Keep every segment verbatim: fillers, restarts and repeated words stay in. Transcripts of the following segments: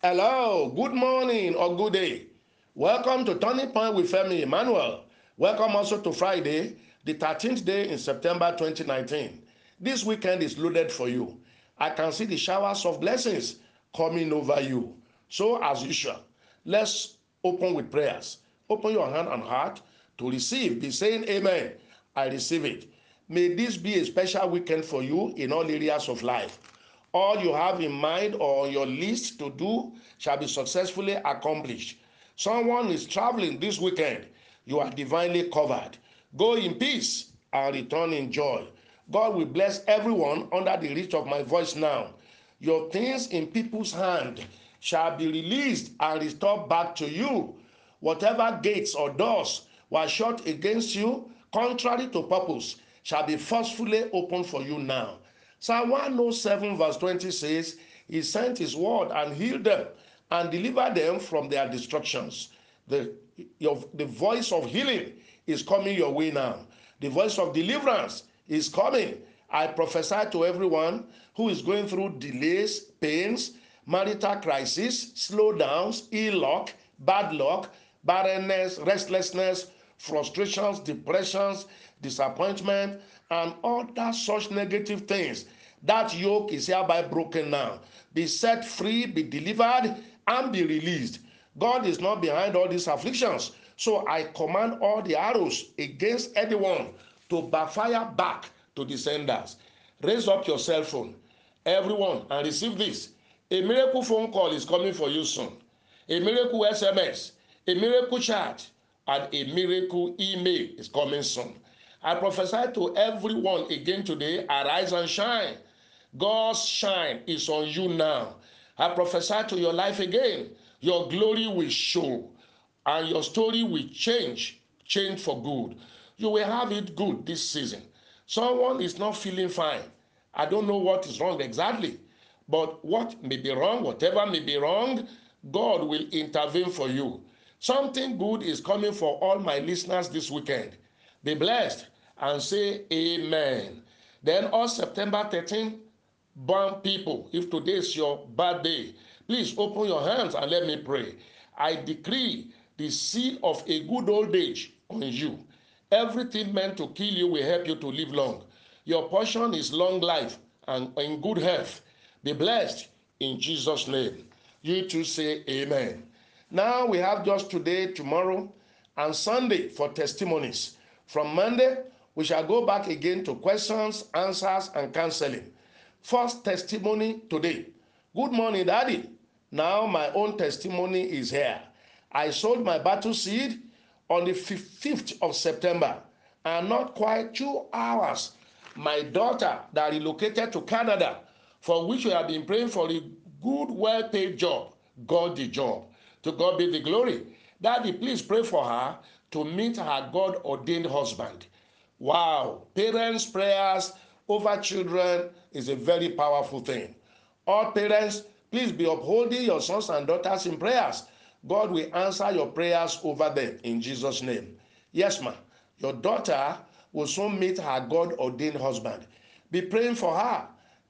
Hello, good morning or good day. Welcome to Turning Point with Femi Emmanuel. Welcome also to Friday, the thirteenth day in September twenty nineteen. This weekend is loaded for you. I can see the showers of blessings coming over you. So as usual, let's open with prayers. Open your hand and heart to receive. Be saying amen. I receive it. May this be a special weekend for you in all areas of life. All you have in mind or on your list to do shall be successfully accomplished. Someone is traveling this weekend. You are divinely covered. Go in peace and return in joy. God will bless everyone under the reach of my voice now. Your things in people's hand shall be released and restored back to you. Whatever gates or doors were shut against you, contrary to purpose, shall be forcefully opened for you now. Psalm one oh seven verse twenty says, He sent His word and healed them and delivered them from their destructions. The, your, the voice of healing is coming your way now. The voice of deliverance is coming. I prophesy to everyone who is going through delays, pains, marital crisis, slowdowns, ill luck, bad luck, barrenness, restlessness, frustrations, depressions, disappointment, and other such negative things. That yoke is hereby broken now. Be set free, be delivered, and be released. God is not behind all these afflictions. So I command all the arrows against anyone to backfire back to the senders. Raise up your cell phone, everyone, and receive this. A miracle phone call is coming for you soon. A miracle S M S, a miracle chat, and a miracle email is coming soon. I prophesy to everyone again today, arise and shine. God's shine is on you now. I prophesy to your life again. Your glory will show, and your story will change, change for good. You will have it good this season. Someone is not feeling fine. I don't know what is wrong exactly, but what may be wrong, whatever may be wrong, God will intervene for you. Something good is coming for all my listeners this weekend. Be blessed and say amen. Then on September thirteenth, born people, if today is your birthday, please open your hands and let me pray. I decree the seed of a good old age on you. Everything meant to kill you will help you to live long. Your portion is long life and in good health. Be blessed in Jesus' name. You too say amen. Now we have just today, tomorrow, and Sunday for testimonies. From Monday, we shall go back again to questions, answers, and counseling. First testimony today. Good morning, Daddy. Now my own testimony is here. I sold my battle seed on the fifth of September, and not quite two hours, my daughter that relocated to Canada, for which we have been praying for a good, well-paid job, got the job. To God be the glory. Daddy, please pray for her to meet her God-ordained husband. Wow, parents' prayers over children is a very powerful thing. All parents, please be upholding your sons and daughters in prayers. God will answer your prayers over them in Jesus' name. Yes, ma'am. Your daughter will soon meet her God-ordained husband. Be praying for her.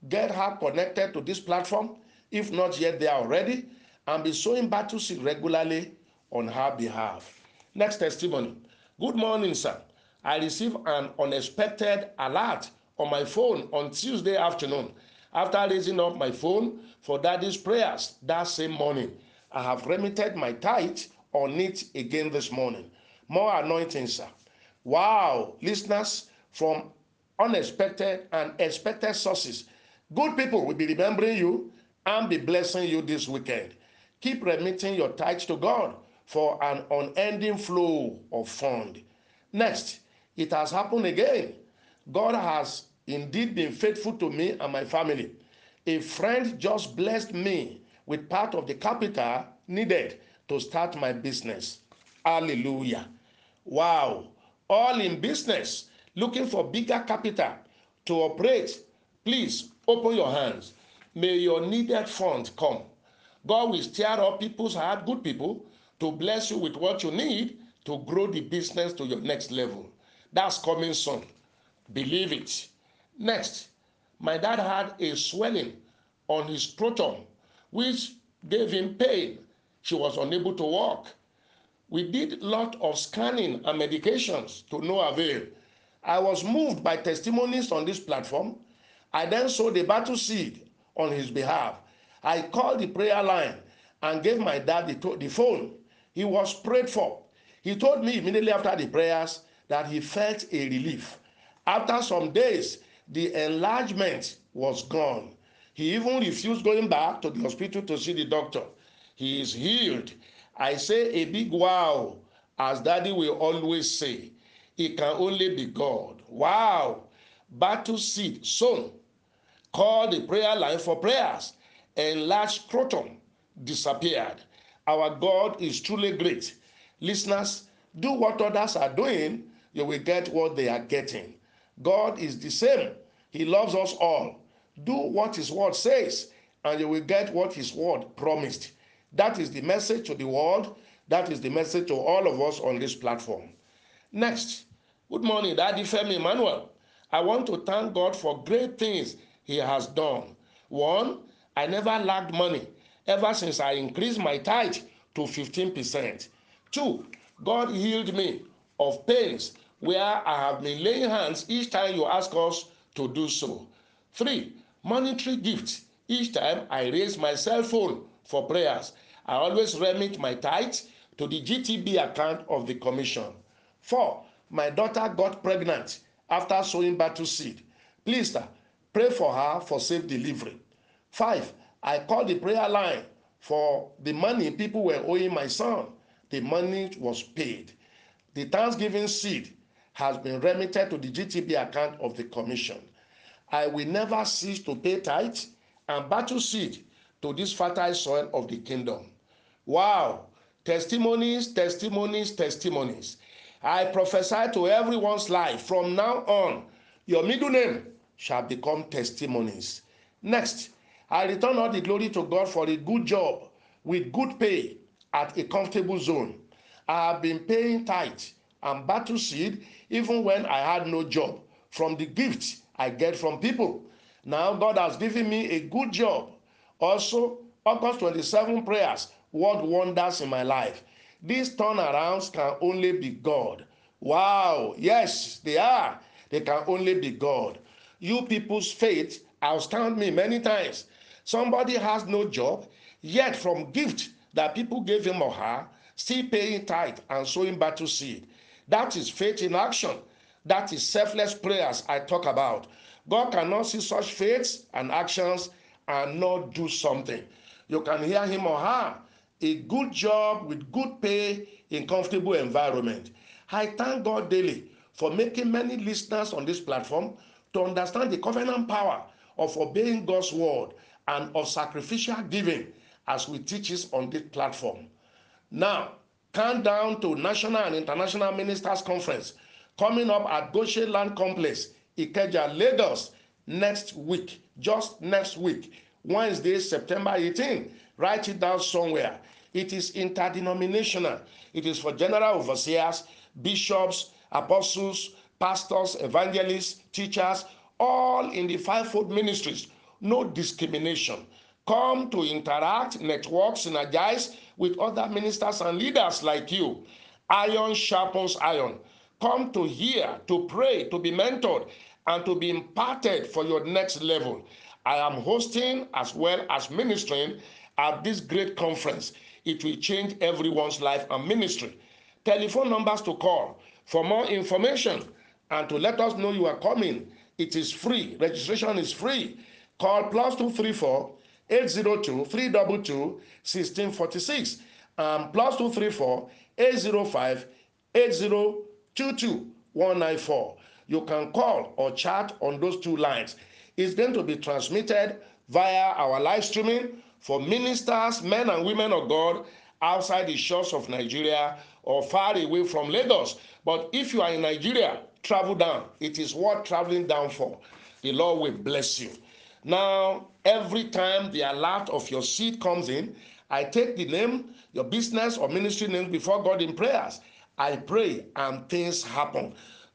Get her connected to this platform, if not yet there already, and be sowing battle seed regularly on her behalf. Next testimony. Good morning, sir. I received an unexpected alert on my phone on Tuesday afternoon. After raising up my phone for Daddy's prayers that same morning, I have remitted my tithe on it again this morning. More anointing, sir. Wow, listeners from unexpected and expected sources. Good people will be remembering you and be blessing you this weekend. Keep remitting your tithe to God for an unending flow of fund. Next, it has happened again. God has indeed been faithful to me and my family. A friend just blessed me with part of the capital needed to start my business. Hallelujah. Wow. All in business, looking for bigger capital to operate. Please open your hands. May your needed funds come. God will stir up people's heart, good people, to bless you with what you need to grow the business to your next level. That's coming soon. Believe it. Next, my dad had a swelling on his scrotum, which gave him pain. She was unable to walk. We did a lot of scanning and medications to no avail. I was moved by testimonies on this platform. I then sowed the battle seed on his behalf. I called the prayer line and gave my dad the, the phone. He was prayed for. He told me immediately after the prayers that he felt a relief. After some days, the enlargement was gone. He even refused going back to the hospital to see the doctor. He is healed. I say a big wow, as Daddy will always say. It can only be God. Wow. Battle seed sown. Call the prayer line for prayers. Enlarged scrotum disappeared. Our God is truly great. Listeners, do what others are doing. You will get what they are getting. God is the same. He loves us all. Do what his word says, and you will get what his word promised. That is the message to the world. That is the message to all of us on this platform. Next, good morning, Daddy Femi Emmanuel. I want to thank God for great things he has done. One, I never lacked money ever since I increased my tithe to fifteen percent. Two, God healed me of pains where I have been laying hands each time you ask us to do so. Three, monetary gifts each time I raise my cell phone for prayers. I always remit my tithe to the G T B account of the commission. Four, my daughter got pregnant after sowing battle seed. Please sir, pray for her for safe delivery. Five, I called the prayer line for the money people were owing my son. The money was paid. The Thanksgiving seed has been remitted to the G T B account of the commission. I will never cease to pay tithe and battle seed to this fertile soil of the kingdom. Wow! Testimonies, testimonies, testimonies. I prophesy to everyone's life. From now on, your middle name shall become testimonies. Next, I return all the glory to God for a good job with good pay at a comfortable zone. I have been paying tithe and battle seed even when I had no job from the gifts I get from people. Now God has given me a good job. Also, August twenty-seventh prayers worked wonders in my life. These turnarounds can only be God. Wow, yes, they are. They can only be God. You people's faith astounds me many times. Somebody has no job, yet from gift that people gave him or her, still paying tithe and sowing battle seed. That is faith in action. That is selfless prayers I talk about. God cannot see such faiths and actions and not do something. You can hear him or her. A good job with good pay in comfortable environment. I thank God daily for making many listeners on this platform to understand the covenant power of obeying God's word and of sacrificial giving as we teach this on this platform. Now, countdown to National and International Ministers Conference coming up at Goshen Land Complex, Ikeja, Lagos, next week, just next week, Wednesday, September eighteenth. Write it down somewhere. It is interdenominational. It is for general overseers, bishops, apostles, pastors, evangelists, teachers, all in the fivefold ministries. No discrimination. Come to interact, network, synergize with other ministers and leaders like you. Iron sharpens iron. Come to hear, to pray, to be mentored, and to be imparted for your next level. I am hosting as well as ministering at this great conference. It will change everyone's life and ministry. Telephone numbers to call for more information and to let us know you are coming. It is free. Registration is free. Call plus two three four, eight zero two, three two two, one six four six and plus two three four, eight zero five, eight zero two two, one nine four. You can call or chat on those two lines. It's going to be transmitted via our live streaming for ministers, men and women of God outside the shores of Nigeria or far away from Lagos. But if you are in Nigeria, travel down. It is worth traveling down for. The Lord will bless you. Now, every time the alert of your seed comes in, I take the name, your business or ministry name before God in prayers. I pray and things happen.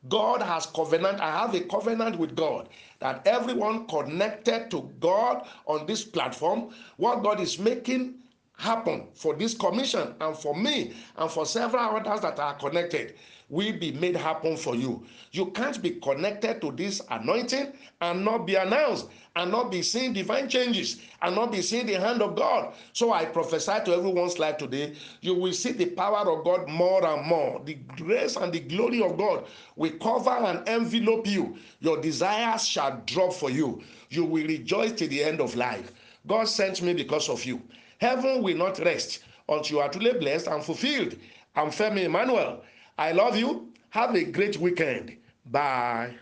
God has covenant. I have a covenant with God that everyone connected to God on this platform, what God is making happen for this commission and for me and for several others that are connected will be made happen for you. You can't be connected to this anointing and not be announced and not be seeing divine changes and not be seeing the hand of God. So I prophesy to everyone's life today, you will see the power of God more and more. The grace and the glory of God will cover and envelop you. Your desires shall drop for you. You will rejoice till the end of life. God sent me because of you. Heaven will not rest until you are truly blessed and fulfilled. I'm Femi Emmanuel. I love you. Have a great weekend. Bye.